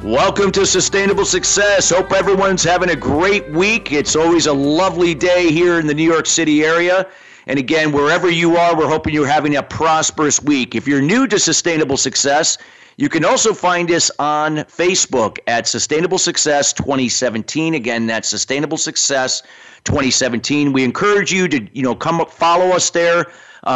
Welcome to Sustainable Success. Hope everyone's having a great week. It's always a lovely day here in the New York City area. And again, wherever you are, we're hoping you're having a prosperous week. If you're new to Sustainable Success, you can also find us on Facebook at Sustainable Success 2017. Again, that's Sustainable Success 2017. We encourage you to, come up, follow us there.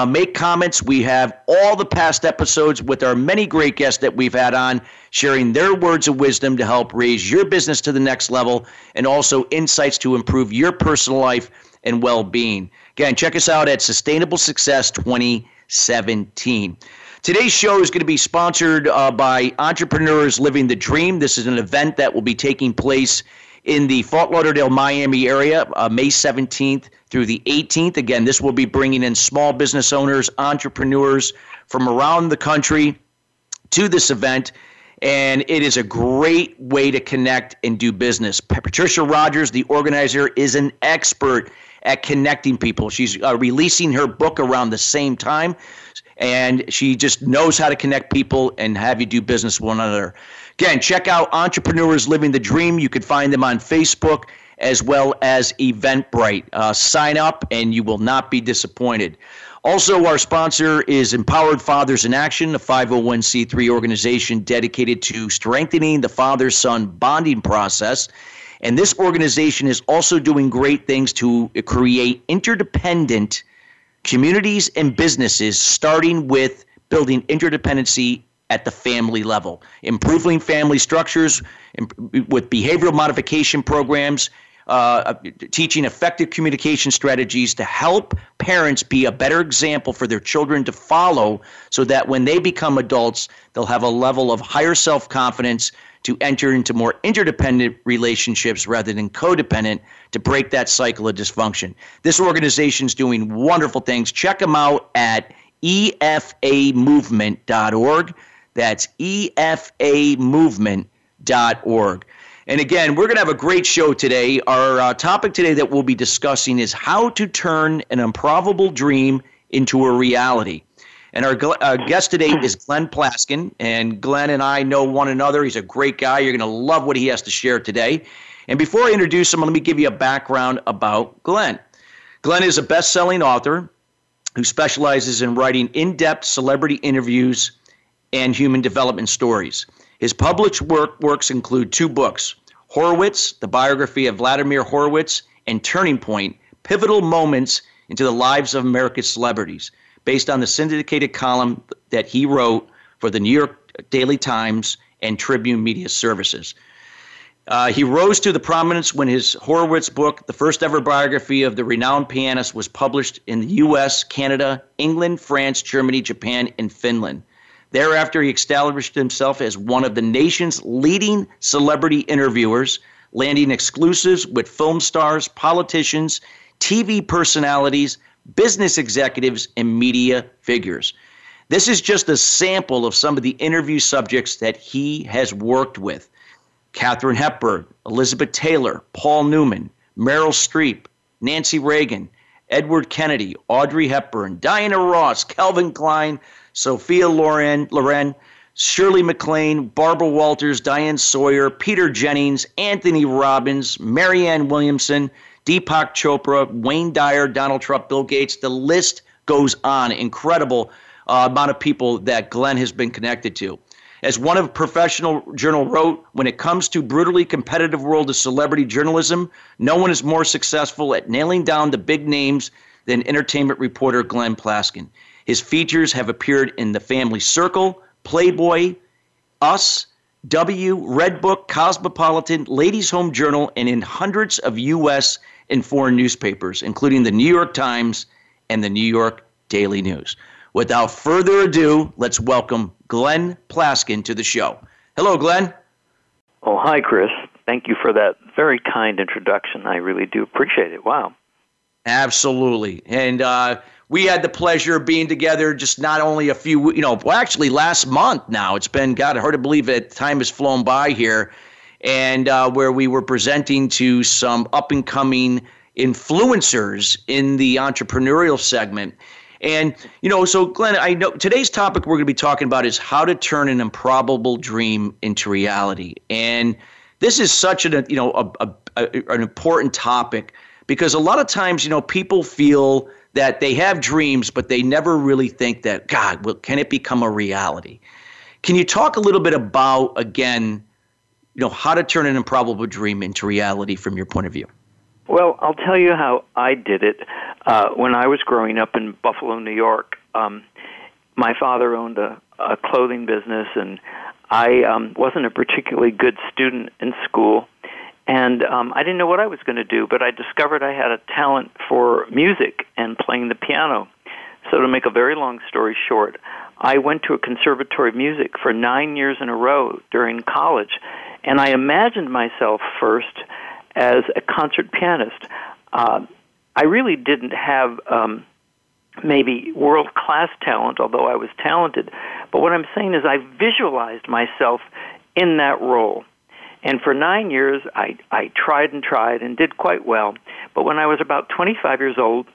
Make comments. We have all the past episodes with our many great guests that we've had on, sharing their words of wisdom to help raise your business to the next level and also insights to improve your personal life and well-being. Again, check us out at Sustainable Success 2017. Today's show is going to be sponsored by Entrepreneurs Living the Dream. This is an event that will be taking place in the Fort Lauderdale, Miami area, May 17th through the 18th. Again, this will be bringing in small business owners, entrepreneurs from around the country to this event. And it is a great way to connect and do business. Patricia Rogers, the organizer, is an expert at connecting people. She's releasing her book around the same time, and she just knows how to connect people and have you do business with one another. Again, check out Entrepreneurs Living the Dream. You can find them on Facebook as well as Eventbrite. Sign up and you will not be disappointed. Also, our sponsor is Empowered Fathers in Action, a 501c3 organization dedicated to strengthening the father-son bonding process. And this organization is also doing great things to create interdependent communities and businesses, starting with building interdependency at the family level, improving family structures with behavioral modification programs, teaching effective communication strategies to help parents be a better example for their children to follow so that when they become adults, they'll have a level of higher self-confidence to enter into more interdependent relationships rather than codependent to break that cycle of dysfunction. This organization's doing wonderful things. Check them out at efamovement.org. That's efamovement.org. And again, we're going to have a great show today. Our topic today that we'll be discussing is how to turn an improbable dream into a reality. And our guest today is Glenn Plaskin. And Glenn and I know one another. He's a great guy. You're going to love what he has to share today. And before I introduce him, let me give you a background about Glenn. Glenn is a best-selling author who specializes in writing in-depth celebrity interviews and human development stories. His published works include two books, Horowitz, the biography of Vladimir Horowitz, and Turning Point, Pivotal Moments into the Lives of America's Celebrities, based on the syndicated column that he wrote for the New York Daily Times and Tribune Media Services. He rose to the prominence when his Horowitz book, the first ever biography of the renowned pianist, was published in the U.S., Canada, England, France, Germany, Japan, and Finland. Thereafter, he established himself as one of the nation's leading celebrity interviewers, landing exclusives with film stars, politicians, TV personalities, business executives, and media figures. This is just a sample of some of the interview subjects that he has worked with. Katharine Hepburn, Elizabeth Taylor, Paul Newman, Meryl Streep, Nancy Reagan, Edward Kennedy, Audrey Hepburn, Diana Ross, Calvin Klein, Sophia Loren, Shirley MacLaine, Barbara Walters, Diane Sawyer, Peter Jennings, Anthony Robbins, Marianne Williamson, Deepak Chopra, Wayne Dyer, Donald Trump, Bill Gates. The list goes on. Incredible amount of people that Glenn has been connected to. As one of professional journal wrote, when it comes to brutally competitive world of celebrity journalism, no one is more successful at nailing down the big names than entertainment reporter Glenn Plaskin. His features have appeared in The Family Circle, Playboy, Us, W, Red Book, Cosmopolitan, Ladies' Home Journal, and in hundreds of U.S. and foreign newspapers, including the New York Times and the New York Daily News. Without further ado, let's welcome Glenn Plaskin to the show. Hello, Glenn. Oh, hi, Chris. Thank you for that very kind introduction. I really do appreciate it. Wow. Absolutely. And we had the pleasure of being together just not only a few, well, actually last month now. It's been, God, hard to believe that time has flown by here. And where we were presenting to some up-and-coming influencers in the entrepreneurial segment. And, so Glenn, I know today's topic we're going to be talking about is how to turn an improbable dream into reality. And this is such an important topic because a lot of times, people feel that they have dreams, but they never really think that, God, well, can it become a reality? Can you talk a little bit about, again, how to turn an improbable dream into reality from your point of view? Well, I'll tell you how I did it. When I was growing up in Buffalo, New York, my father owned a clothing business, and I wasn't a particularly good student in school. And I didn't know what I was going to do, but I discovered I had a talent for music and playing the piano. So to make a very long story short, I went to a conservatory of music for 9 years in a row during college, and I imagined myself first as a concert pianist. I really didn't have maybe world-class talent, although I was talented. But what I'm saying is I visualized myself in that role. And for 9 years, I tried and did quite well. But when I was about 25 years old,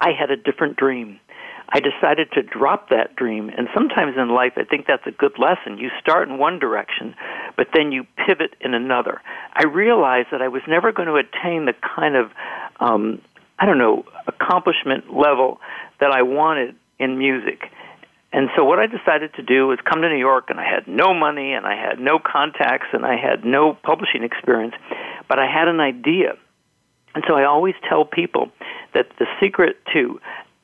I had a different dream. I decided to drop that dream. And sometimes in life, I think that's a good lesson. You start in one direction, but then you pivot in another. I realized that I was never going to attain the kind of, accomplishment level that I wanted in music. And so what I decided to do was come to New York, and I had no money, and I had no contacts, and I had no publishing experience, but I had an idea. And so I always tell people that the secret to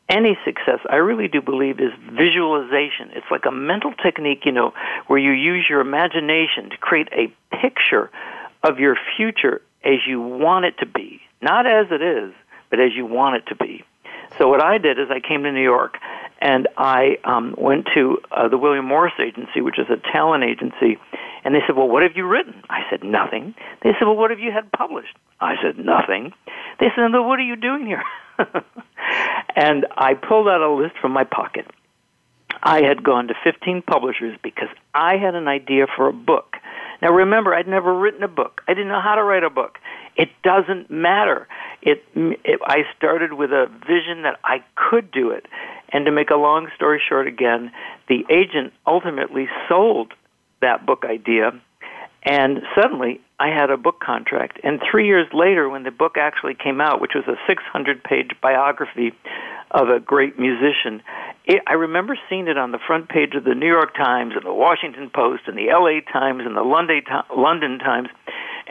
any success, I really do believe, is visualization. It's like a mental technique, where you use your imagination to create a picture of your future as you want it to be. Not as it is, but as you want it to be. So what I did is I came to New York, and I went to the William Morris Agency, which is a talent agency, and they said, well, what have you written? I said, nothing. They said, well, what have you had published? I said, nothing. They said, well, what are you doing here? And I pulled out a list from my pocket. I had gone to 15 publishers because I had an idea for a book. Now, remember, I'd never written a book. I didn't know how to write a book. It doesn't matter. I started with a vision that I could do it. And to make a long story short again, the agent ultimately sold that book idea, and suddenly I had a book contract. And 3 years later, when the book actually came out, which was a 600-page biography of a great musician, I remember seeing it on the front page of the New York Times and the Washington Post and the L.A. Times and the London Times,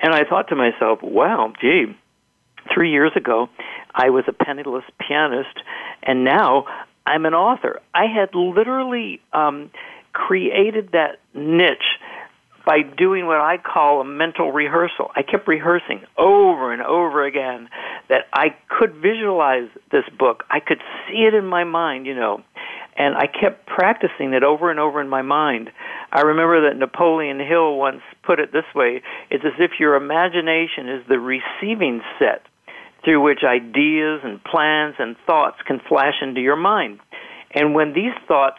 and I thought to myself, wow, gee, 3 years ago I was a penniless pianist, and now I'm an author. I had literally created that niche by doing what I call a mental rehearsal. I kept rehearsing over and over again that I could visualize this book. I could see it in my mind, and I kept practicing it over and over in my mind. I remember that Napoleon Hill once put it this way: it's as if your imagination is the receiving set through which ideas and plans and thoughts can flash into your mind. And when these thoughts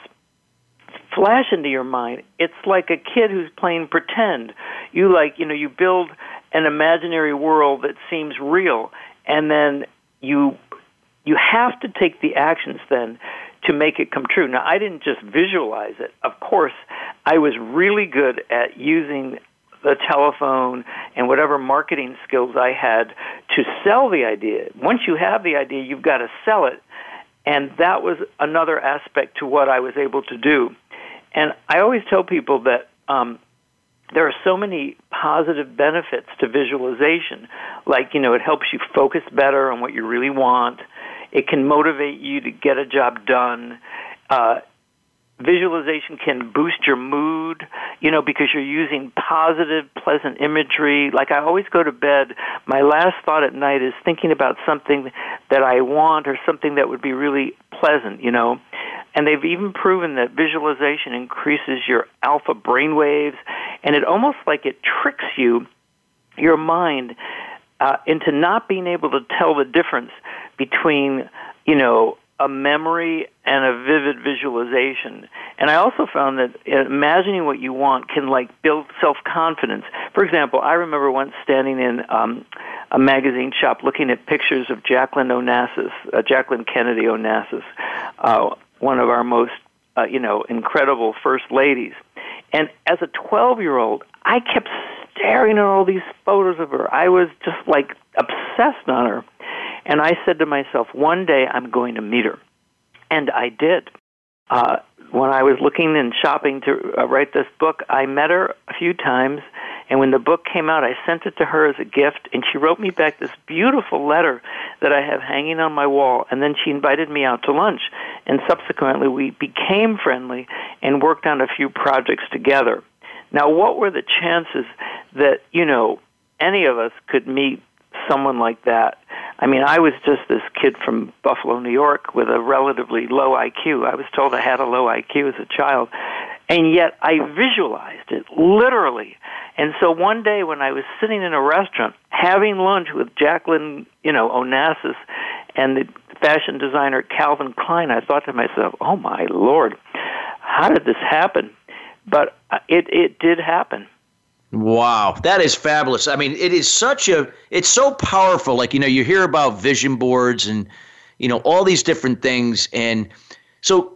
flash into your mind, it's like a kid who's playing pretend. You build an imaginary world that seems real, and then you have to take the actions then to make it come true. Now, I didn't just visualize it. Of course, I was really good at using the telephone and whatever marketing skills I had to sell the idea. Once you have the idea, you've got to sell it. And that was another aspect to what I was able to do. And I always tell people that there are so many positive benefits to visualization. Like, it helps you focus better on what you really want. It can motivate you to get a job done. Visualization can boost your mood, because you're using positive, pleasant imagery. Like, I always go to bed, my last thought at night is thinking about something that I want or something that would be really pleasant, And they've even proven that visualization increases your alpha brainwaves, and it almost like it tricks your mind into not being able to tell the difference between, you know, a memory and a vivid visualization. And I also found that imagining what you want can, like, build self-confidence. For example, I remember once standing in a magazine shop looking at pictures of Jacqueline Kennedy Onassis, one of our most, incredible first ladies. And as a 12-year-old, I kept staring at all these photos of her. I was just, like, obsessed on her. And I said to myself, one day I'm going to meet her. And I did. When I was looking and shopping to write this book, I met her a few times. And when the book came out, I sent it to her as a gift. And she wrote me back this beautiful letter that I have hanging on my wall. And then she invited me out to lunch. And subsequently, we became friendly and worked on a few projects together. Now, what were the chances that, you know, any of us could meet someone like that? I mean, I was just this kid from Buffalo, New York, with a relatively low IQ. I was told I had a low IQ as a child, and yet I visualized it, literally. And so one day when I was sitting in a restaurant having lunch with Jacqueline, Onassis and the fashion designer Calvin Klein, I thought to myself, oh, my Lord, how did this happen? But it did happen. Wow, that is fabulous. I mean, it's so powerful. Like, you hear about vision boards and, all these different things. And so,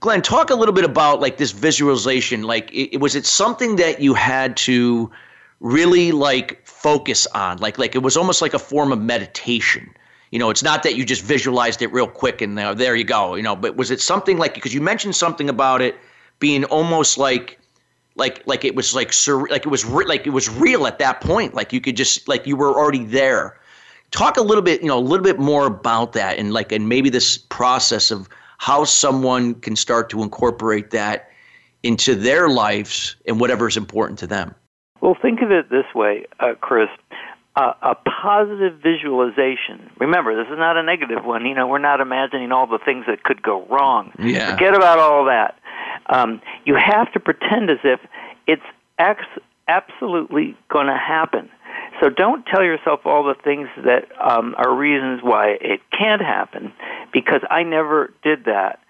Glenn, talk a little bit about like this visualization. Like, was it something that you had to really like focus on? Like it was almost like a form of meditation. It's not that you just visualized it real quick and there you go, but was it something like, because you mentioned something about it being almost like it was real at that point. Like you could just, like you were already there. Talk a little bit, a little bit more about that and maybe this process of how someone can start to incorporate that into their lives and whatever is important to them. Well, think of it this way, Chris. A positive visualization. Remember, this is not a negative one. We're not imagining all the things that could go wrong. Yeah. Forget about all that. You have to pretend as if it's absolutely going to happen. So don't tell yourself all the things that are reasons why it can't happen, because I never did that.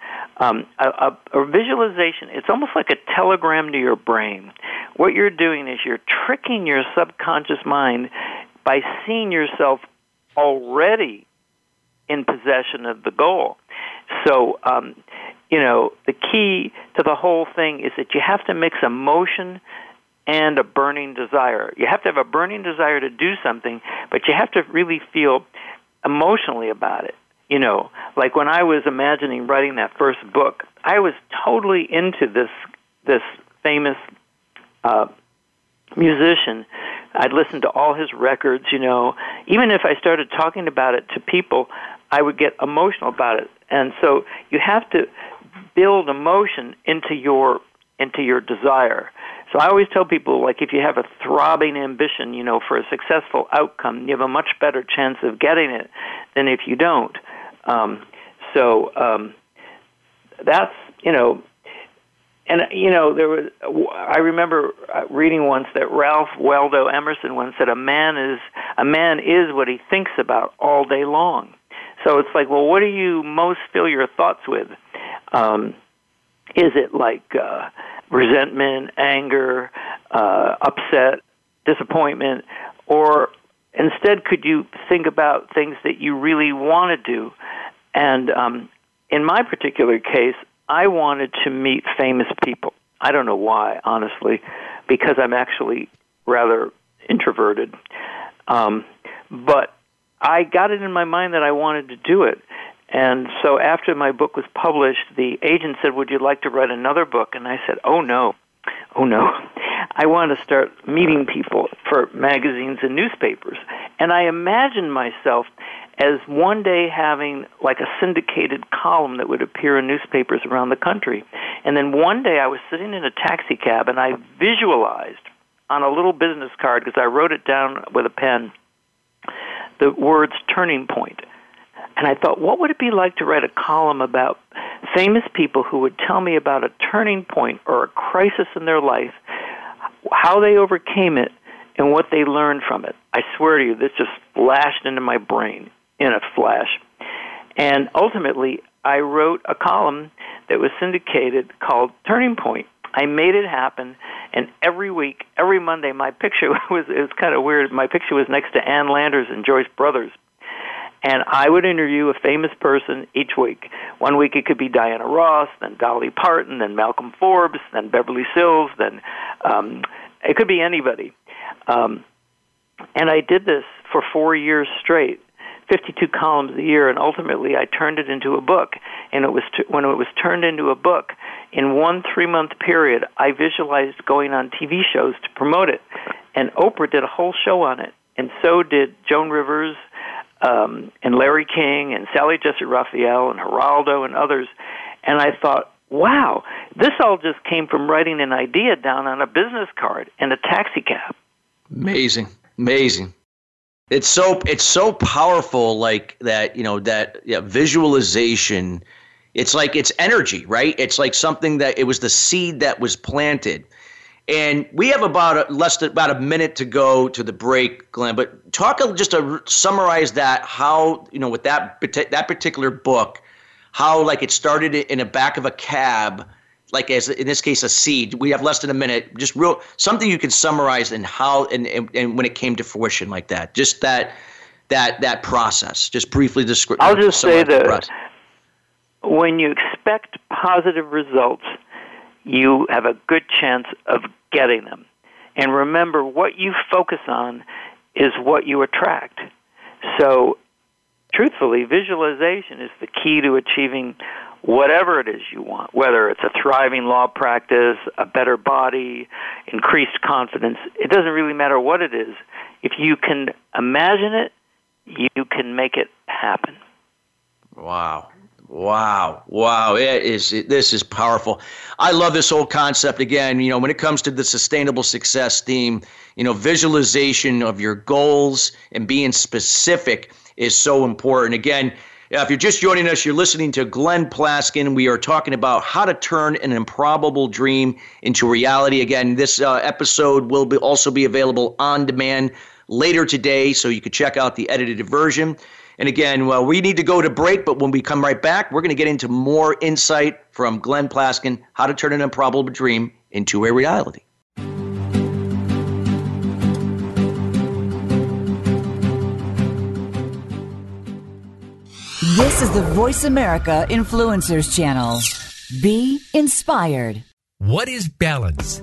A visualization, it's almost like a telegram to your brain. What you're doing is you're tricking your subconscious mind by seeing yourself already in possession of the goal. So, the key to the whole thing is that you have to mix emotion and a burning desire. You have to have a burning desire to do something, but you have to really feel emotionally about it. Like when I was imagining writing that first book, I was totally into this famous musician. I'd listened to all his records, Even if I started talking about it to people, I would get emotional about it. And so you have to build emotion into your desire. So I always tell people, like, if you have a throbbing ambition, for a successful outcome, you have a much better chance of getting it than if you don't. That's, And, I remember reading once that Ralph Waldo Emerson once said, a man is what he thinks about all day long. So it's like, well, what do you most fill your thoughts with? Is it like resentment, anger, upset, disappointment? Or instead, could you think about things that you really want to do? And in my particular case, I wanted to meet famous people. I don't know why, honestly, because I'm actually rather introverted. But I got it in my mind that I wanted to do it. And so after my book was published, the agent said, would you like to write another book? And I said, oh no. I want to start meeting people for magazines and newspapers. And I imagined myself as one day having like a syndicated column that would appear in newspapers around the country. And then one day I was sitting in a taxi cab and I visualized on a little business card, because I wrote it down with a pen, the words Turning Point. And I thought, what would it be like to write a column about famous people who would tell me about a turning point or a crisis in their life, how they overcame it, and what they learned from it? I swear to you, this just flashed into my brain in a flash. And ultimately, I wrote a column that was syndicated called Turning Point. I made it happen, and every week, every Monday, my picture was, it was kind of weird, my picture was next to Ann Landers and Joyce Brothers. And I would interview a famous person each week. One week it could be Diana Ross, then Dolly Parton, then Malcolm Forbes, then Beverly Sills, then it could be anybody. And I did this for 4 years straight, 52 columns a year, and ultimately I turned it into a book. And it was when it was turned into a book, in 1 3-month period, I visualized going on TV shows to promote it. And Oprah did a whole show on it, and so did Joan Rivers, and Larry King, and Sally Jessett Raphael, and Geraldo, and others. And I thought, wow, this all just came from writing an idea down on a business card in a taxi cab. Amazing, amazing. It's so powerful, like that, you know, that visualization. It's like it's energy, right? It's like something that it was the seed that was planted. And we have about a minute to go to the break, Glenn. But summarize that, how, you know, with that particular book, how like it started in the back of a cab, like as in this case a seed. We have less than a minute. Just real something you can summarize and how and when it came to fruition like that. Just that process. Just briefly describe. I'll just say that when you expect positive results, you have a good chance of getting them. And remember, what you focus on is what you attract. So, truthfully, visualization is the key to achieving whatever it is you want, whether it's a thriving law practice, a better body, increased confidence. It doesn't really matter what it is. If you can imagine it, you can make it happen. Wow. Wow. Wow. This is powerful. I love this whole concept. Again, you know, when it comes to the sustainable success theme, you know, visualization of your goals and being specific is so important. Again, if you're just joining us, you're listening to Glenn Plaskin. We are talking about how to turn an improbable dream into reality. Again, this episode will also be available on demand later today, so you can check out the edited version. And again, well, we need to go to break, but when we come right back, we're going to get into more insight from Glenn Plaskin, how to turn an improbable dream into a reality. This is the Voice America Influencers Channel. Be inspired. What is balance?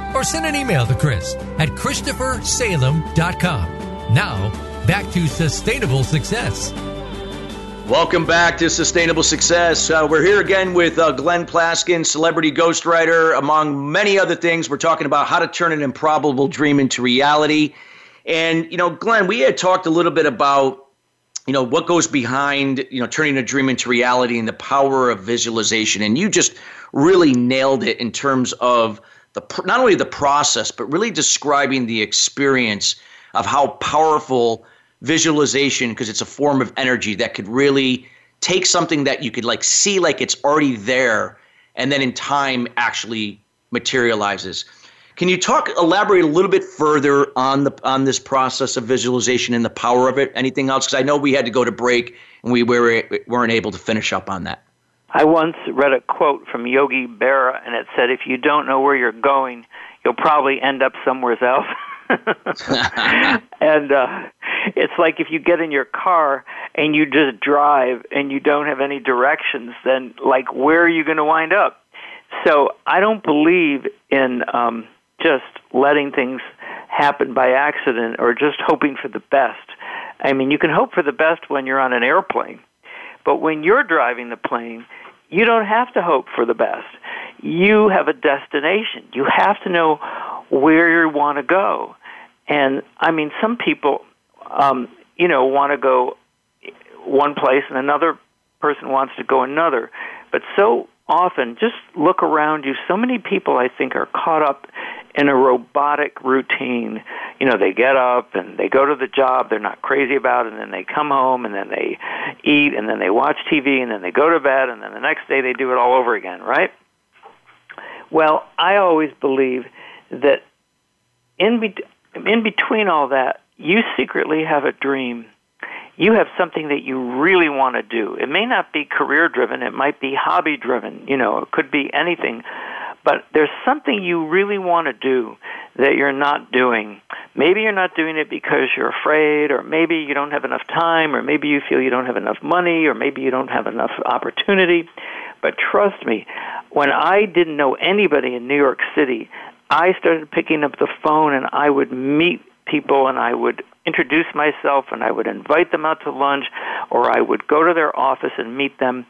Or send an email to Chris at ChristopherSalem.com. Now, back to Sustainable Success. Welcome back to Sustainable Success. We're here again with Glenn Plaskin, celebrity ghostwriter. Among many other things, we're talking about how to turn an improbable dream into reality. And, you know, Glenn, we had talked a little bit about, you know, what goes behind, you know, turning a dream into reality and the power of visualization. And you just really nailed it in terms of the not only the process, but really describing the experience of how powerful visualization, because it's a form of energy that could really take something that you could like see like it's already there, and then in time actually materializes. Can you elaborate a little bit further on this process of visualization and the power of it? Anything else? Because I know we had to go to break and we weren't able to finish up on that. I once read a quote from Yogi Berra, and it said, "If you don't know where you're going, you'll probably end up somewhere else." And it's like if you get in your car and you just drive and you don't have any directions, then like where are you going to wind up? So I don't believe in just letting things happen by accident or just hoping for the best. I mean, you can hope for the best when you're on an airplane, but when you're driving the plane, you don't have to hope for the best. You have a destination. You have to know where you want to go. And, I mean, some people, you know, want to go one place and another person wants to go another. But so often, just look around you, so many people, I think, are caught up in a robotic routine. You know, they get up and they go to the job they're not crazy about, and then they come home, and then they eat, and then they watch TV, and then they go to bed, and then the next day they do it all over again, right? Well, I always believe that in between all that, you secretly have a dream. You have something that you really want to do. It may not be career-driven. It might be hobby-driven. You know, it could be anything. But there's something you really want to do that you're not doing. Maybe you're not doing it because you're afraid, or maybe you don't have enough time, or maybe you feel you don't have enough money, or maybe you don't have enough opportunity. But trust me, when I didn't know anybody in New York City, I started picking up the phone, and I would meet people, and I would introduce myself, and I would invite them out to lunch, or I would go to their office and meet them.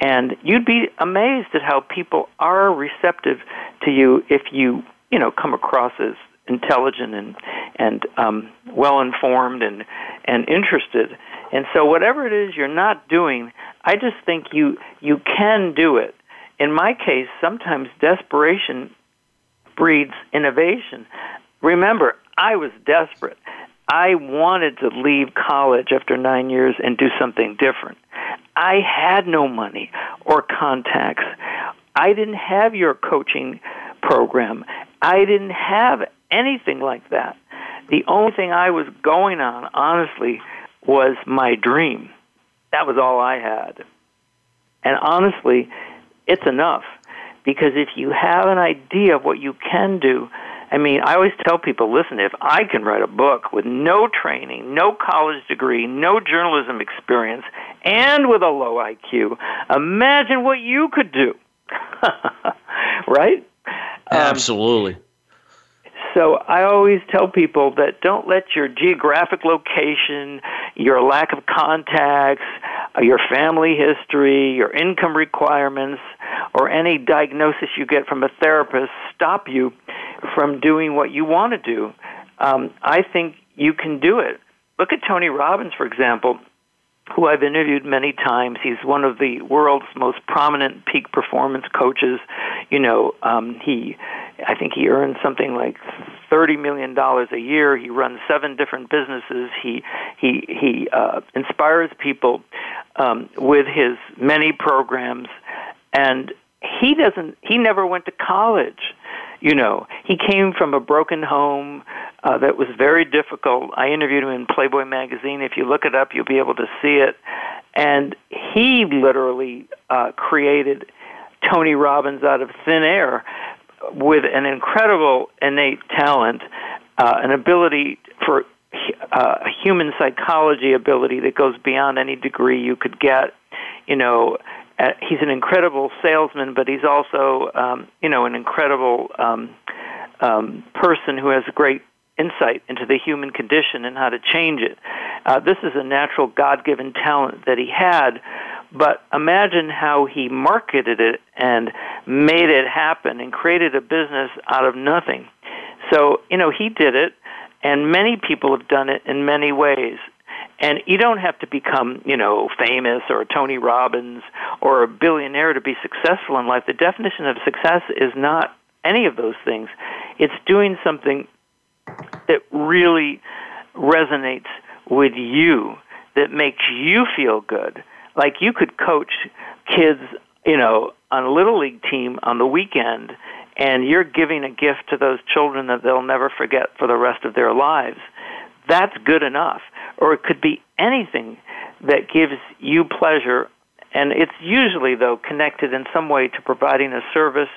And you'd be amazed at how people are receptive to you if you, you know, come across as intelligent and well-informed and interested. And so whatever it is you're not doing, I just think you can do it. In my case, sometimes desperation breeds innovation. Remember, I was desperate. I wanted to leave college after 9 years and do something different. I had no money or contacts. I didn't have your coaching program. I didn't have anything like that. The only thing I was going on, honestly, was my dream. That was all I had. And honestly, it's enough. Because if you have an idea of what you can do, I mean, I always tell people, listen, if I can write a book with no training, no college degree, no journalism experience, and with a low IQ, imagine what you could do. Right? Absolutely. So I always tell people that don't let your geographic location, your lack of contacts, your family history, your income requirements, or any diagnosis you get from a therapist stop you from doing what you want to do. I think you can do it. Look at Tony Robbins, for example, who I've interviewed many times. He's one of the world's most prominent peak performance coaches. You know, I think he earns something like $30 million a year. He runs 7 different businesses. He inspires people with his many programs, and he never went to college. you know, he came from a broken home that was very difficult. I interviewed him in Playboy magazine. If you look it up, you'll be able to see it. And he literally created Tony Robbins out of thin air with an incredible innate talent, an ability for human psychology ability that goes beyond any degree you could get, you know. He's an incredible salesman, but he's also, you know, an incredible person who has a great insight into the human condition and how to change it. This is a natural God-given talent that he had, but imagine how he marketed it and made it happen and created a business out of nothing. So, you know, he did it, and many people have done it in many ways. And you don't have to become, you know, famous or Tony Robbins or a billionaire to be successful in life. The definition of success is not any of those things. It's doing something that really resonates with you, that makes you feel good. Like you could coach kids, you know, on a little league team on the weekend, and you're giving a gift to those children that they'll never forget for the rest of their lives. That's good enough. Or it could be anything that gives you pleasure, and it's usually, though, connected in some way to providing a service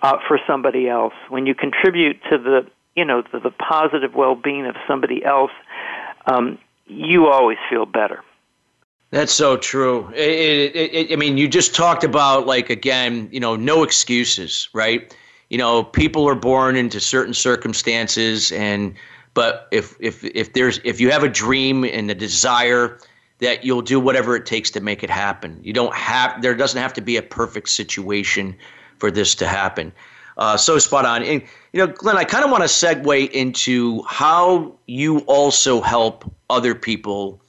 for somebody else. When you contribute to the, you know, to the positive well-being of somebody else, you always feel better. That's so true. I mean, you just talked about, like, again, you know, no excuses, right? You know, people are born into certain circumstances, and but if you have a dream and a desire, that you'll do whatever it takes to make it happen. There doesn't have to be a perfect situation for this to happen. So spot on. And you know, Glenn, I kind of want to segue into how you also help other people,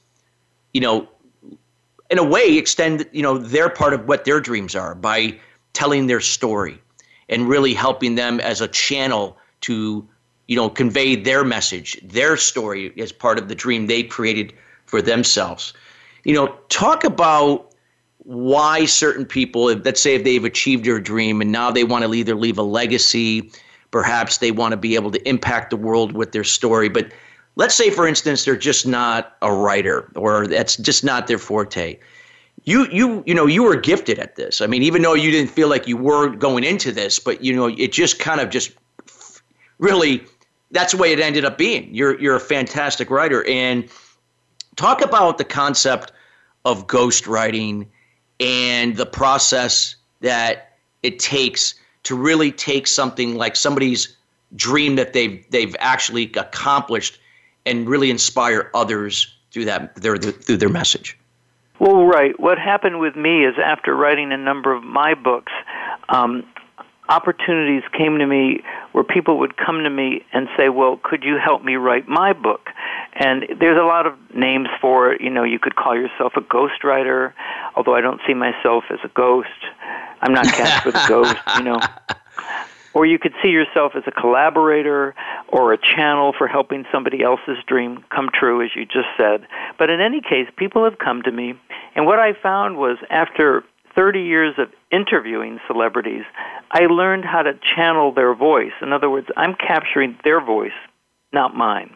you know, in a way extend, you know, their part of what their dreams are by telling their story and really helping them as a channel to, you know, convey their message, their story as part of the dream they created for themselves. You know, talk about why certain people, let's say if they've achieved their dream and now they want to either leave a legacy, perhaps they want to be able to impact the world with their story. But let's say, for instance, they're just not a writer or that's just not their forte. You know, you were gifted at this. I mean, even though you didn't feel like you were going into this, but, you know, it just kind of just really – that's the way it ended up being. You're a fantastic writer. And talk about the concept of ghostwriting and the process that it takes to really take something like somebody's dream that they've actually accomplished and really inspire others through that through their message. Well, right. What happened with me is after writing a number of my books, opportunities came to me where people would come to me and say, well, could you help me write my book? And there's a lot of names for it. You know, you could call yourself a ghostwriter, although I don't see myself as a ghost. I'm not cast with a ghost, you know. Or you could see yourself as a collaborator or a channel for helping somebody else's dream come true, as you just said. But in any case, people have come to me. And what I found was after 30 years of interviewing celebrities, I learned how to channel their voice. In other words, I'm capturing their voice, not mine.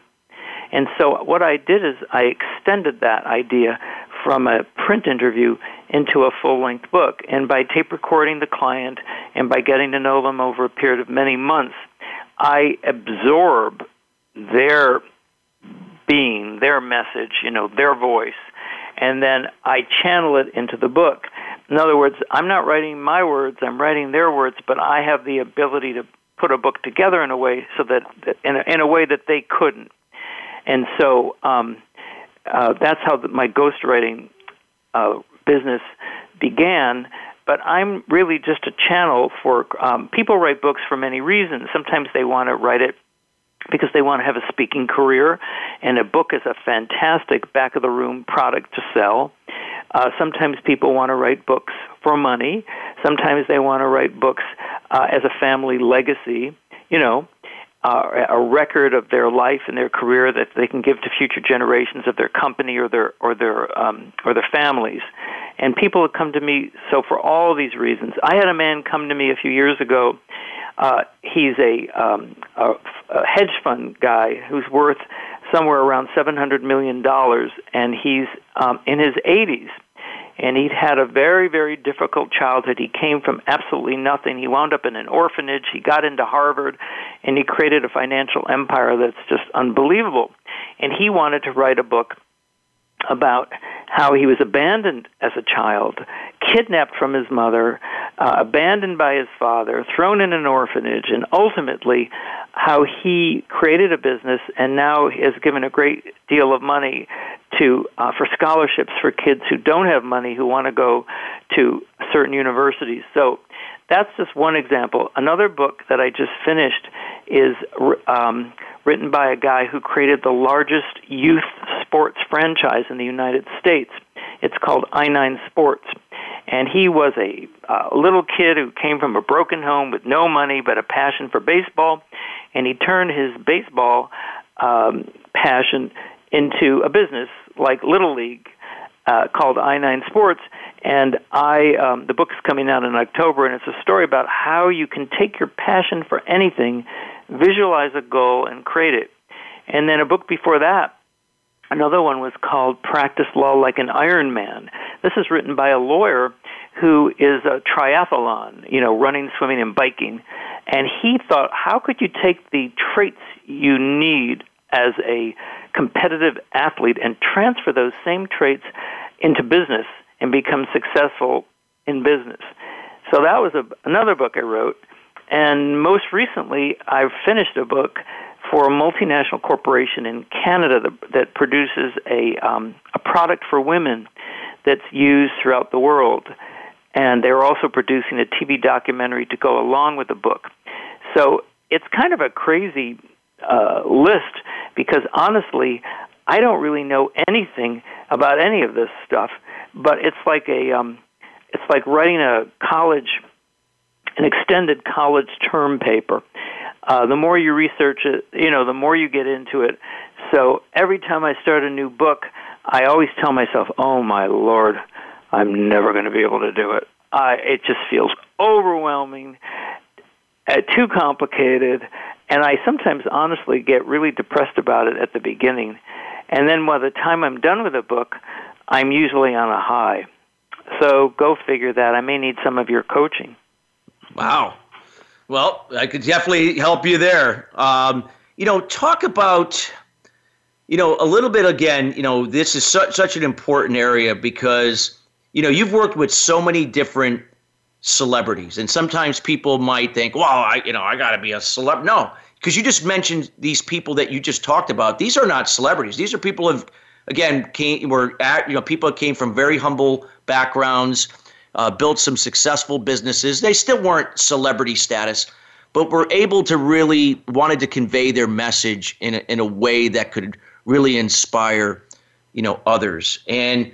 And so what I did is I extended that idea from a print interview into a full-length book. And by tape recording the client and by getting to know them over a period of many months, I absorb their being, their message, you know, their voice, and then I channel it into the book. In other words, I'm not writing my words, I'm writing their words, but I have the ability to put a book together in a way so that in a way that they couldn't. And so that's how my ghostwriting business began. But I'm really just a channel for people write books for many reasons. Sometimes they want to write it because they want to have a speaking career, and a book is a fantastic back-of-the-room product to sell. Sometimes people want to write books for money. Sometimes they want to write books as a family legacy, you know, a record of their life and their career that they can give to future generations of their company or their families. And people have come to me, so for all these reasons. I had a man come to me a few years ago He's a hedge fund guy who's worth somewhere around $700 million, and he's in his 80s. And he'd had a very, very difficult childhood. He came from absolutely nothing. He wound up in an orphanage. He got into Harvard, and he created a financial empire that's just unbelievable. And he wanted to write a book about how he was abandoned as a child, kidnapped from his mother, abandoned by his father, thrown in an orphanage, and ultimately how he created a business and now has given a great deal of money to for scholarships for kids who don't have money who want to go to certain universities. So that's just one example. Another book that I just finished is written by a guy who created the largest youth sports franchise in the United States. It's called i9 Sports. And he was a little kid who came from a broken home with no money but a passion for baseball. And he turned his baseball passion into a business like Little League called i9 Sports. And the book's coming out in October, and it's a story about how you can take your passion for anything, visualize a goal, and create it. And then a book before that, another one was called Practice Law Like an Iron Man. This is written by a lawyer who is a triathlon, running, swimming, and biking. And he thought, how could you take the traits you need as a competitive athlete and transfer those same traits into business and become successful in business? So that was another book I wrote. And most recently, I've finished a book for a multinational corporation in Canada that produces a product for women that's used throughout the world. And they're also producing a TV documentary to go along with the book. So it's kind of a crazy list because, honestly, I don't really know anything about any of this stuff. But it's like it's like writing an extended college term paper. The more you research it, the more you get into it. So every time I start a new book, I always tell myself, "Oh my Lord, I'm never going to be able to do it. It just feels overwhelming, too complicated." And I sometimes honestly get really depressed about it at the beginning. And then by the time I'm done with a book, I'm usually on a high. So go figure that. I may need some of your coaching. Wow. Well, I could definitely help you there. Talk about, a little bit again, this is such an important area because, you've worked with so many different celebrities. And sometimes people might think, well, I got to be a celeb. No, because you just mentioned these people that you just talked about. These are not celebrities. These are people who have, again, people that came from very humble backgrounds, built some successful businesses. They still weren't celebrity status, but were able to really wanted to convey their message in a way that could really inspire, others. And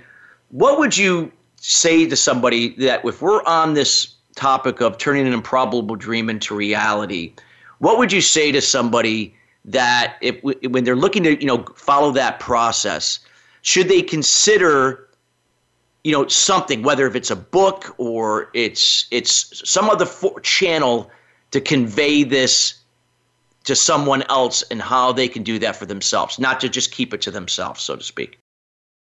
what would you say to somebody that if we're on this topic of turning an improbable dream into reality, what would you say to somebody that when they're looking to, follow that process, should they consider, something, whether if it's a book or it's some other channel to convey this to someone else and how they can do that for themselves, not to just keep it to themselves, so to speak?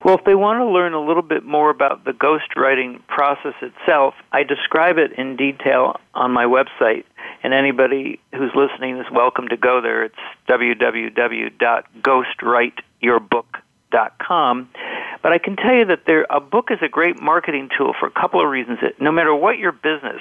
Well, if they want to learn a little bit more about the ghostwriting process itself, I describe it in detail on my website, and anybody who's listening is welcome to go there. It's www.ghostwriteyourbook.com. But I can tell you that a book is a great marketing tool for a couple of reasons. No matter what your business,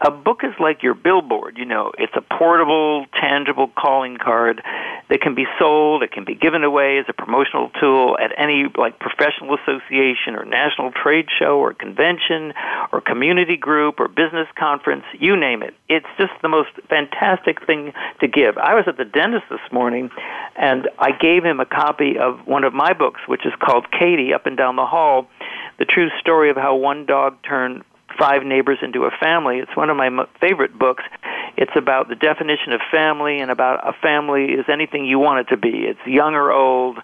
a book is like your billboard. It's a portable, tangible calling card that can be sold. It can be given away as a promotional tool at any professional association or national trade show or convention or community group or business conference. You name it. It's just the most fantastic thing to give. I was at the dentist this morning, and I gave him a copy of one of my books, which is called Up and Down the Hall, the true story of how one dog turned 5 neighbors into a family. It's one of my favorite books. It's about the definition of family and about a family is anything you want it to be. It's young or old,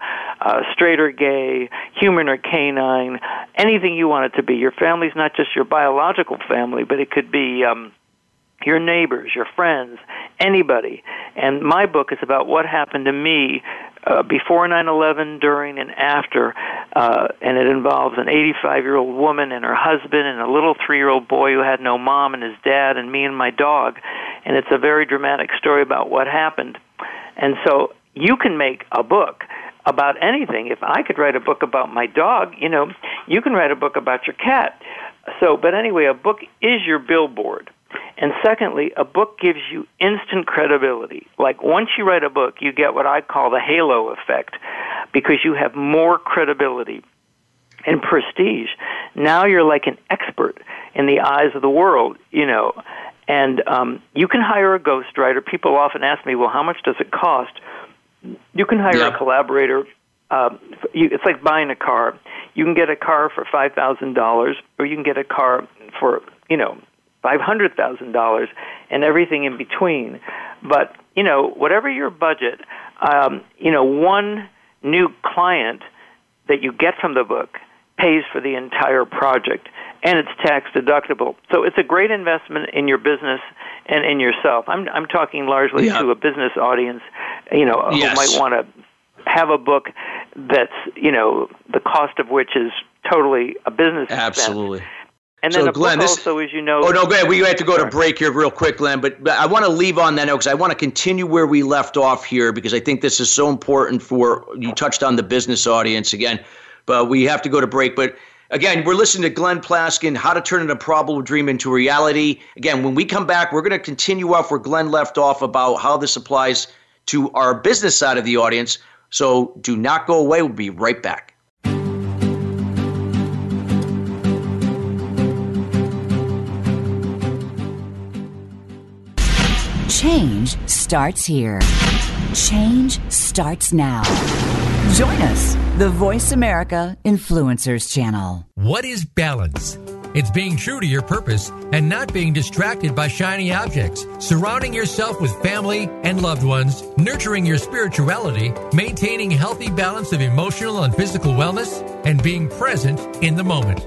straight or gay, human or canine, anything you want it to be. Your family's not just your biological family, but it could be your neighbors, your friends, anybody. And my book is about what happened to me before 9/11, during, and after. And it involves an 85-year-old woman and her husband and a little 3-year-old boy who had no mom and his dad and me and my dog. And it's a very dramatic story about what happened. And so you can make a book about anything. If I could write a book about my dog, you know, you can write a book about your cat. So, but anyway, a book is your billboard. And secondly, a book gives you instant credibility. Like, once you write a book, you get what I call the halo effect, because you have more credibility and prestige. Now you're like an expert in the eyes of the world, you know. And you can hire a ghostwriter. People often ask me, well, how much does it cost? You can hire a collaborator. It's like buying a car. You can get a car for $5,000, or you can get a car for, you know, $500,000, and everything in between. But, you know, whatever your budget, you know, one new client that you get from the book pays for the entire project, and it's tax deductible. So it's a great investment in your business and in yourself. I'm talking largely to a business audience, you know, who might want to have a book that's, you know, the cost of which is totally a business expense. And then so, Glenn, book also, as you know... Oh, no, Glenn, we have to go to break here real quick, Glenn, but I want to leave on that note because I want to continue where we left off here, because I think this is so important for... You touched on the business audience again, but we have to go to break. But again, we're listening to Glenn Plaskin, How to Turn a Probable Dream into Reality. Again, when we come back, we're going to continue off where Glenn left off about how this applies to our business side of the audience. So do not go away. We'll be right back. Change starts here. Change starts now. Join us, the Voice America Influencers Channel. What is balance? It's being true to your purpose and not being distracted by shiny objects, surrounding yourself with family and loved ones, nurturing your spirituality, maintaining healthy balance of emotional and physical wellness, and being present in the moment.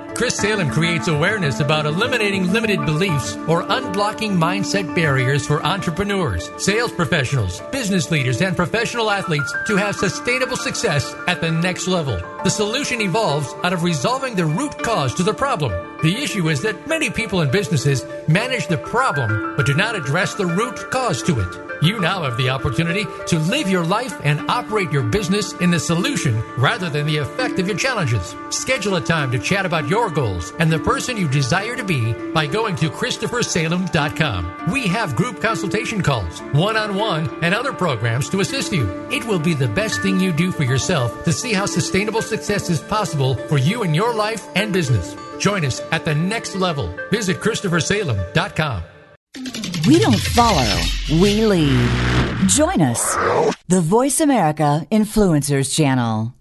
Chris Salem creates awareness about eliminating limited beliefs or unblocking mindset barriers for entrepreneurs, sales professionals, business leaders, and professional athletes to have sustainable success at the next level. The solution evolves out of resolving the root cause to the problem. The issue is that many people and businesses manage the problem but do not address the root cause to it. You now have the opportunity to live your life and operate your business in the solution rather than the effect of your challenges. Schedule a time to chat about your goals and the person you desire to be by going to ChristopherSalem.com. We have group consultation calls, one-on-one, and other programs to assist you. It will be the best thing you do for yourself to see how sustainable success is possible for you in your life and business. Join us at the next level. Visit ChristopherSalem.com. We don't follow, we lead. Join us, the Voice America Influencers Channel.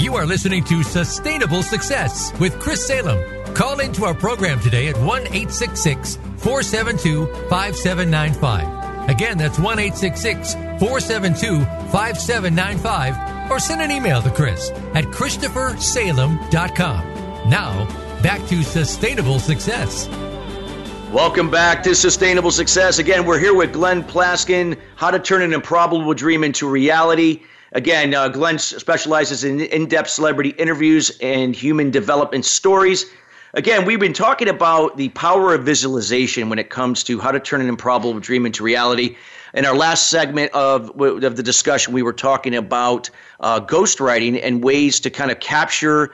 You are listening to Sustainable Success with Chris Salem. Call into our program today at 1-866-472-5795. Again, that's 1-866-472-5795. Or send an email to Chris at ChristopherSalem.com. Now, back to Sustainable Success. Welcome back to Sustainable Success. Again, we're here with Glenn Plaskin, How to Turn an Improbable Dream into Reality. Again, Glenn specializes in in-depth celebrity interviews and human development stories. Again, we've been talking about the power of visualization when it comes to how to turn an improbable dream into reality. In our last segment of the discussion, we were talking about ghostwriting and ways to kind of capture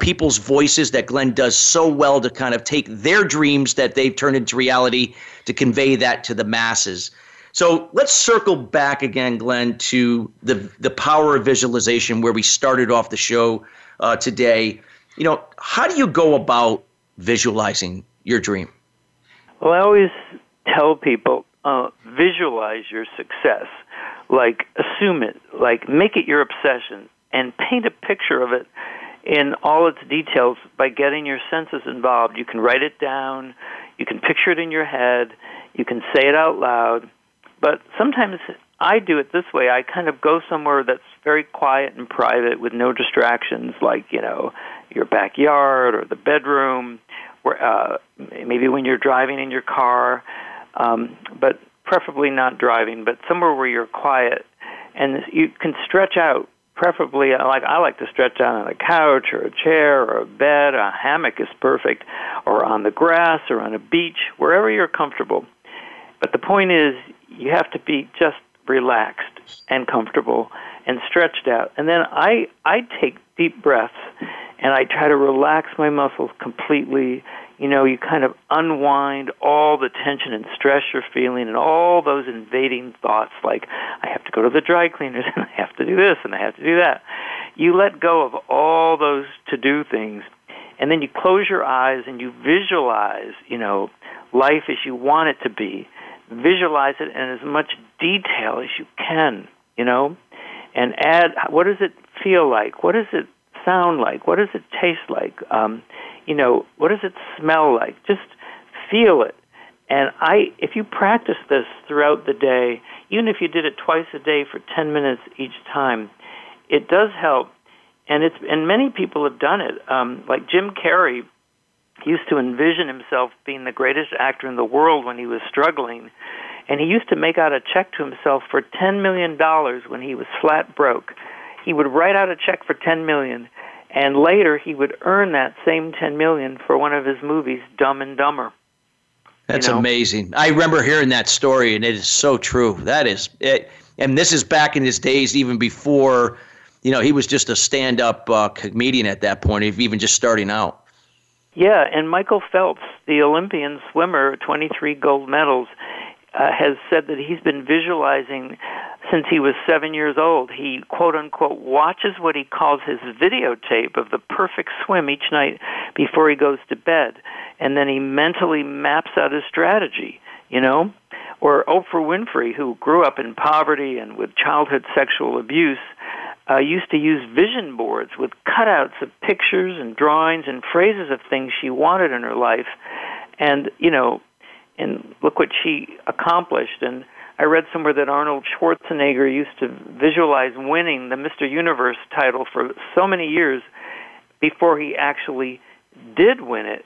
people's voices that Glenn does so well to kind of take their dreams that they've turned into reality to convey that to the masses. So let's circle back again, Glenn, to the power of visualization where we started off the show today. You know, how do you go about visualizing your dream? Well, I always tell people, visualize your success. Like, assume it. Like, make it your obsession. And paint a picture of it in all its details by getting your senses involved. You can write it down. You can picture it in your head. You can say it out loud. But sometimes I do it this way. I kind of go somewhere that's very quiet and private with no distractions, like, you know, your backyard or the bedroom, or, maybe when you're driving in your car, but preferably not driving, but somewhere where you're quiet. And you can stretch out, preferably, like I like to stretch out on a couch or a chair or a bed. A hammock is perfect, or on the grass or on a beach, wherever you're comfortable. But the point is, you have to be just relaxed and comfortable and stretched out. And then I take deep breaths, and I try to relax my muscles completely. You know, you kind of unwind all the tension and stress you're feeling and all those invading thoughts like, I have to go to the dry cleaners, and I have to do this, and I have to do that. You let go of all those to-do things, and then you close your eyes and you visualize, you know, life as you want it to be. Visualize it in as much detail as you can, you know, and add, what does it feel like? What does it sound like? What does it taste like? You know, what does it smell like? Just feel it. And if you practice this throughout the day, even if you did it twice a day for 10 minutes each time, it does help. And many people have done it. Like Jim Carrey used to envision himself being the greatest actor in the world when he was struggling. And he used to make out a check to himself for $10 million when he was flat broke. He would write out a check for $10 million, and later he would earn that same $10 million for one of his movies, Dumb and Dumber. That's amazing. I remember hearing that story, and it is so true. That is it. And this is back in his days, even before, you know, he was just a stand-up comedian at that point, even just starting out. Yeah, and Michael Phelps, the Olympian swimmer, 23 gold medals, has said that he's been visualizing since he was 7 years old. He, quote-unquote, watches what he calls his videotape of the perfect swim each night before he goes to bed, and then he mentally maps out his strategy, you know? Or Oprah Winfrey, who grew up in poverty and with childhood sexual abuse, used to use vision boards with cutouts of pictures and drawings and phrases of things she wanted in her life. And, you know, and look what she accomplished. And I read somewhere that Arnold Schwarzenegger used to visualize winning the Mr. Universe title for so many years before he actually did win it.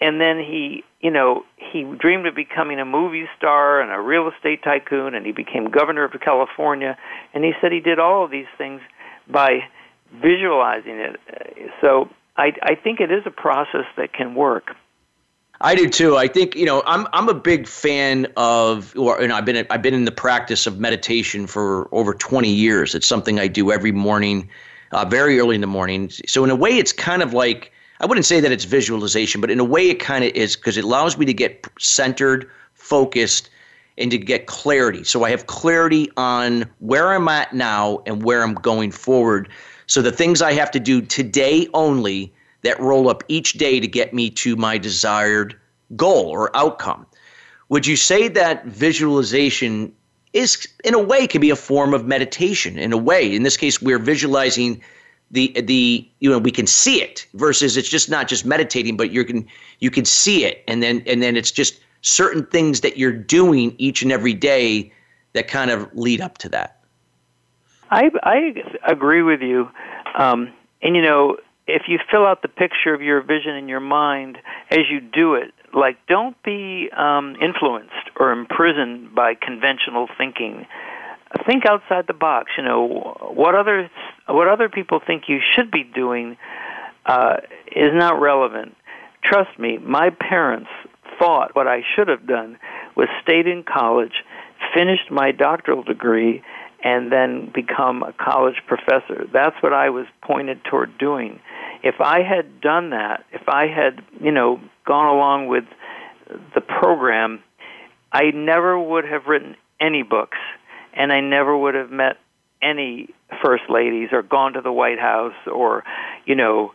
And then he, you know, he dreamed of becoming a movie star and a real estate tycoon, and he became governor of California. And he said he did all of these things by visualizing it. So I think it is a process that can work. I do too. I think, you know, I'm a big fan of, or, you know, I've been in the practice of meditation for over 20 years. It's something I do every morning, very early in the morning. So in a way, it's kind of like, I wouldn't say that it's visualization, but in a way it kind of is, because it allows me to get centered, focused, and to get clarity. So I have clarity on where I'm at now and where I'm going forward. So the things I have to do today only that roll up each day to get me to my desired goal or outcome. Would you say that visualization is, in a way, can be a form of meditation? In a way, in this case, we're visualizing the you know, we can see it, versus it's just not just meditating, but you can see it, and then it's just certain things that you're doing each and every day that kind of lead up to that. I agree with you, and you know, if you fill out the picture of your vision in your mind as you do it, like, don't be influenced or imprisoned by conventional thinking. think outside the box. You know, what other people think you should be doing is not relevant. Trust me, my parents thought what I should have done was stayed in college, finished my doctoral degree, and then become a college professor. That's what I was pointed toward doing. If I had done that, if I had, you know, gone along with the program, I never would have written any books, and I never would have met any first ladies or gone to the White House or, you know,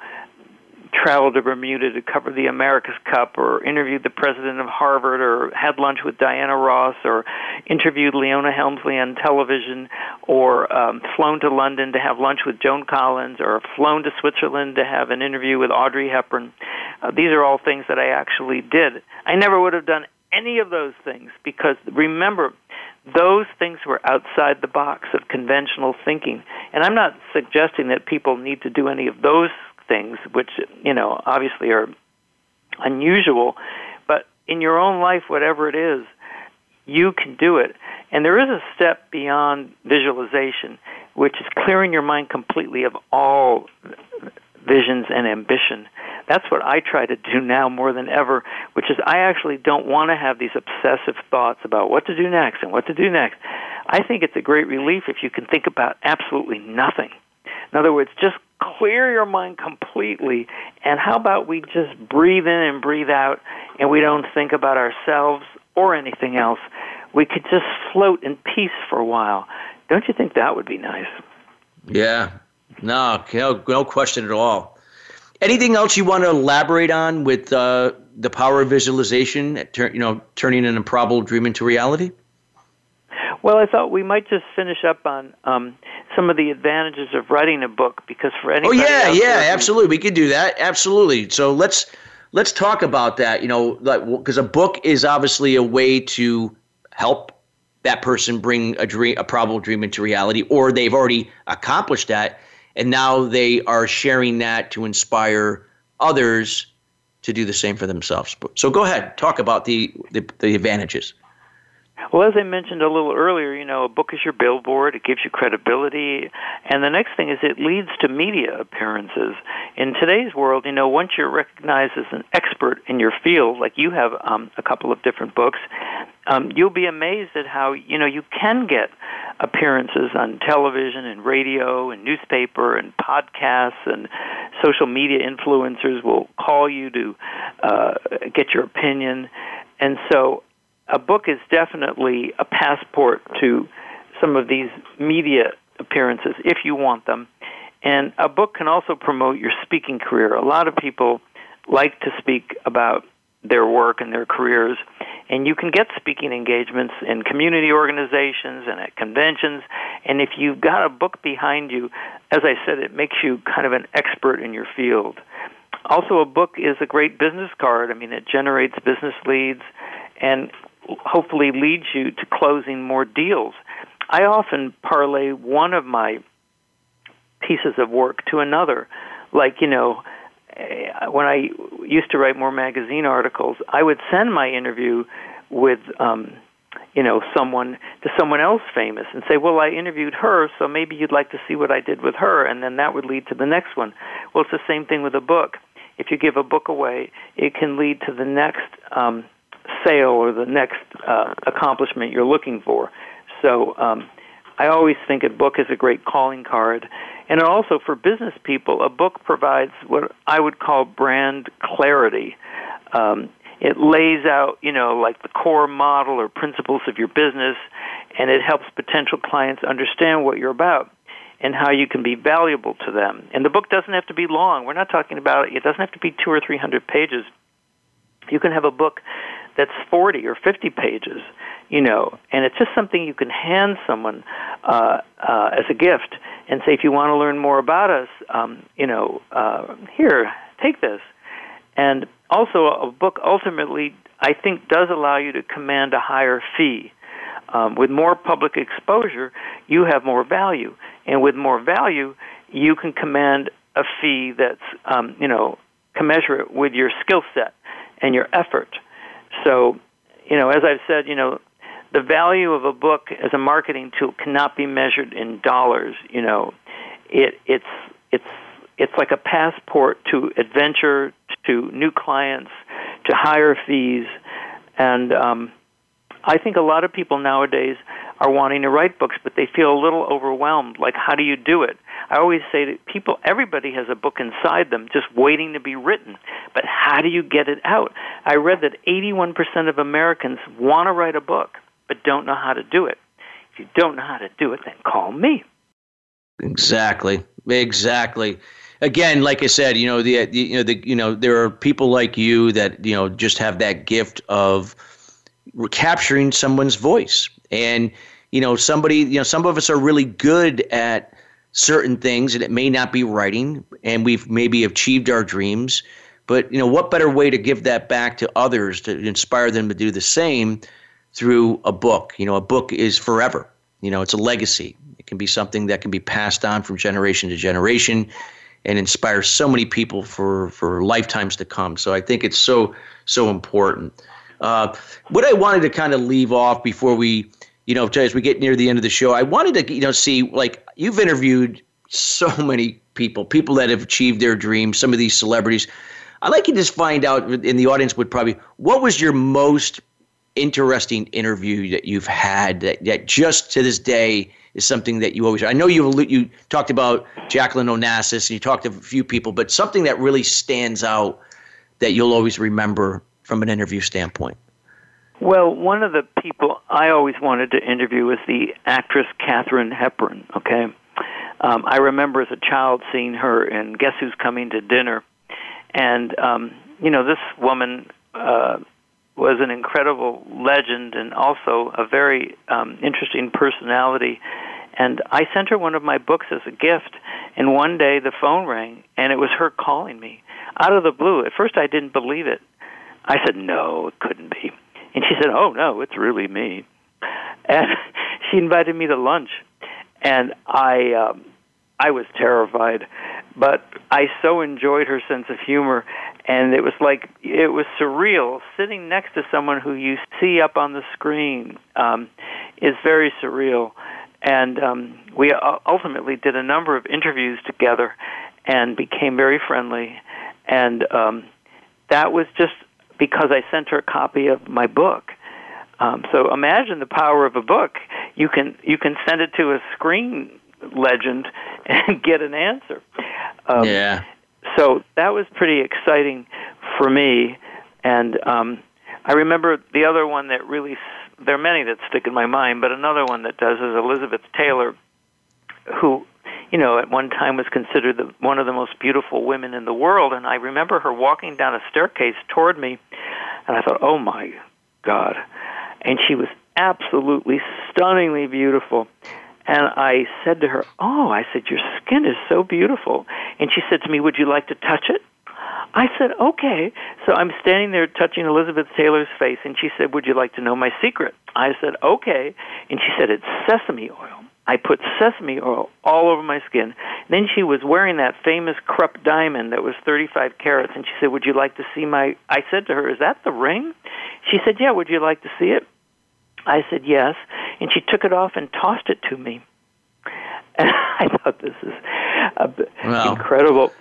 traveled to Bermuda to cover the America's Cup or interviewed the president of Harvard or had lunch with Diana Ross or interviewed Leona Helmsley on television or flown to London to have lunch with Joan Collins or flown to Switzerland to have an interview with Audrey Hepburn. These are all things that I actually did. I never would have done any of those things because, remember, those things were outside the box of conventional thinking. And I'm not suggesting that people need to do any of those things, which, you know, obviously are unusual, but in your own life, whatever it is, you can do it. And there is a step beyond visualization, which is clearing your mind completely of all visions and ambition. That's what I try to do now more than ever, which is I actually don't want to have these obsessive thoughts about what to do next and what to do next. I think it's a great relief if you can think about absolutely nothing. In other words, just clear your mind completely, and how about we just breathe in and breathe out, and we don't think about ourselves or anything else. We could just float in peace for a while. Don't you think that would be nice? Yeah. No question at all. Anything else you want to elaborate on with the power of visualization, turning an improbable dream into reality? Well, I thought we might just finish up on some of the advantages of writing a book, because for anybody else, absolutely, we could do that, absolutely. So let's talk about that, you know, because a book is obviously a way to help that person bring a probable dream into reality, or they've already accomplished that, and now they are sharing that to inspire others to do the same for themselves. So go ahead, talk about the advantages. Well, as I mentioned a little earlier, you know, a book is your billboard. It gives you credibility. And the next thing is it leads to media appearances. In today's world, you know, once you're recognized as an expert in your field, like you have a couple of different books, you'll be amazed at how, you know, you can get appearances on television and radio and newspaper and podcasts, and social media influencers will call you to get your opinion. And so a book is definitely a passport to some of these media appearances, if you want them. And a book can also promote your speaking career. A lot of people like to speak about their work and their careers, and you can get speaking engagements in community organizations and at conventions. And if you've got a book behind you, as I said, it makes you kind of an expert in your field. Also, a book is a great business card. I mean, it generates business leads and hopefully leads you to closing more deals. I often parlay one of my pieces of work to another. Like, you know, when I used to write more magazine articles, I would send my interview with, you know, someone to someone else famous and say, well, I interviewed her, so maybe you'd like to see what I did with her, and then that would lead to the next one. Well, it's the same thing with a book. If you give a book away, it can lead to the next sale or the next accomplishment you're looking for. So I always think a book is a great calling card. And also for business people, a book provides what I would call brand clarity. It lays out, you know, like the core model or principles of your business, and it helps potential clients understand what you're about and how you can be valuable to them. And the book doesn't have to be long. We're not talking about it doesn't have to be 200 or 300 pages. You can have a book that's 40 or 50 pages, you know, and it's just something you can hand someone as a gift and say, if you want to learn more about us, you know, here, take this. And also, a book ultimately, I think, does allow you to command a higher fee. With more public exposure, you have more value. And with more value, you can command a fee that's, you know, commensurate with your skill set and your effort. So, you know, as I've said, you know, the value of a book as a marketing tool cannot be measured in dollars. You know, it's like a passport to adventure, to new clients, to higher fees, and I think a lot of people nowadays are wanting to write books, but they feel a little overwhelmed. Like, how do you do it? I always say that people, everybody has a book inside them just waiting to be written, but how do you get it out? I read that 81% of Americans want to write a book, but don't know how to do it. If you don't know how to do it, then call me. Exactly. Again, like I said, you know, there are people like you that, you know, just have that gift of capturing someone's voice. And, you know, some of us are really good at certain things, and it may not be writing, and we've maybe achieved our dreams. But, you know, what better way to give that back to others, to inspire them to do the same through a book? You know, a book is forever. You know, it's a legacy. It can be something that can be passed on from generation to generation and inspire so many people for lifetimes to come. So I think it's so important. What I wanted to kind of leave off before we, you know, as we get near the end of the show, I wanted to, you know, see, like, you've interviewed so many people that have achieved their dreams, some of these celebrities. I'd like you to just find out, and the audience would probably, what was your most interesting interview that you've had that just to this day is something that you always, I know you talked about Jacqueline Onassis and you talked to a few people, but something that really stands out that you'll always remember from an interview standpoint? Well, one of the people I always wanted to interview was the actress Katharine Hepburn, okay? I remember as a child seeing her in Guess Who's Coming to Dinner. And, you know, this woman was an incredible legend and also a very interesting personality. And I sent her one of my books as a gift, and one day the phone rang, and it was her calling me out of the blue. At first I didn't believe it. I said, no, it couldn't be. And she said, oh, no, it's really me. And she invited me to lunch. And I was terrified. But I so enjoyed her sense of humor. And it was like, it was surreal. Sitting next to someone who you see up on the screen is very surreal. And we ultimately did a number of interviews together and became very friendly. And that was just because I sent her a copy of my book. So imagine the power of a book. You can send it to a screen legend and get an answer. Yeah. So that was pretty exciting for me. And I remember the other one that really, there are many that stick in my mind, but another one that does is Elizabeth Taylor, who, you know, at one time was considered one of the most beautiful women in the world. And I remember her walking down a staircase toward me, and I thought, oh, my God. And she was absolutely stunningly beautiful. And I said to her, oh, I said, your skin is so beautiful. And she said to me, would you like to touch it? I said, okay. So I'm standing there touching Elizabeth Taylor's face, and she said, would you like to know my secret? I said, okay. And she said, it's sesame oil. I put sesame oil all over my skin. And then she was wearing that famous Krupp diamond that was 35 carats, and she said, would you like to see my... I said to her, is that the ring? She said, yeah, would you like to see it? I said, yes. And she took it off and tossed it to me. And I thought, this is incredible.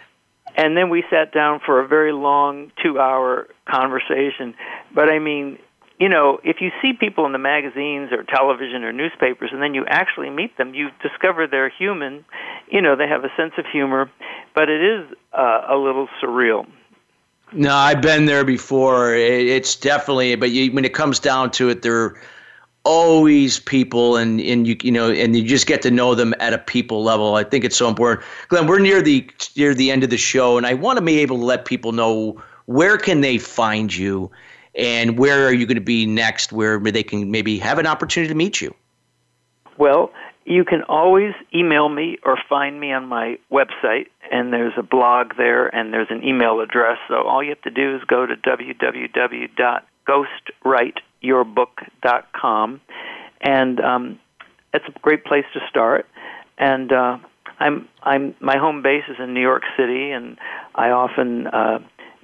And then we sat down for a very long 2-hour conversation. But I mean... You know, if you see people in the magazines or television or newspapers and then you actually meet them, you discover they're human. You know, they have a sense of humor, but it is a little surreal. No, I've been there before. It's definitely, but when it comes down to it, they're always people, and you know, and you just get to know them at a people level. I think it's so important. Glenn, we're near the end of the show, and I want to be able to let people know, where can they find you? And where are you going to be next where they can maybe have an opportunity to meet you? Well, you can always email me or find me on my website, and there's a blog there, and there's an email address. So all you have to do is go to www.ghostwriteyourbook.com, and that's a great place to start. And my home base is in New York City, and I often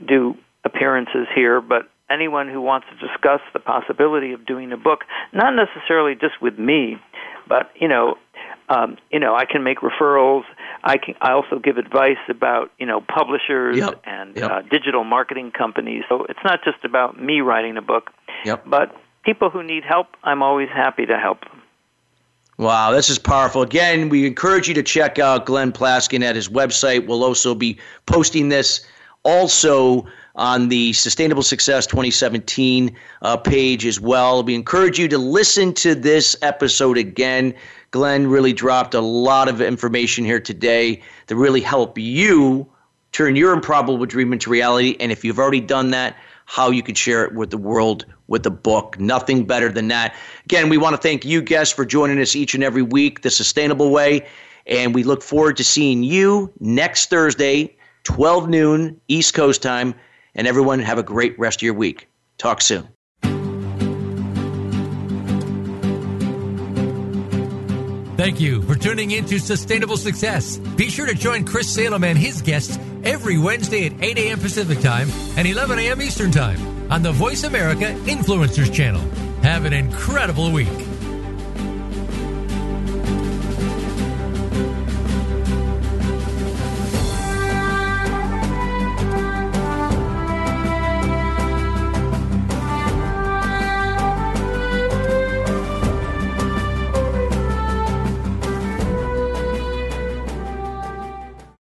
do appearances here, but anyone who wants to discuss the possibility of doing a book, not necessarily just with me, but, I can make referrals. I also give advice about, publishers and digital marketing companies. So it's not just about me writing a book, but people who need help, I'm always happy to help them. Wow, this is powerful. Again, we encourage you to check out Glenn Plaskin at his website. We'll also be posting this also on the Sustainable Success 2017 page as well. We encourage you to listen to this episode again. Glenn really dropped a lot of information here today to really help you turn your improbable dream into reality. And if you've already done that, how you can share it with the world with a book. Nothing better than that. Again, we want to thank you guests for joining us each and every week, The Sustainable Way. And we look forward to seeing you next Thursday, 12 noon East Coast time. And everyone, have a great rest of your week. Talk soon. Thank you for tuning in to Sustainable Success. Be sure to join Chris Salem and his guests every Wednesday at 8 a.m. Pacific Time and 11 a.m. Eastern Time on the Voice America Influencers Channel. Have an incredible week.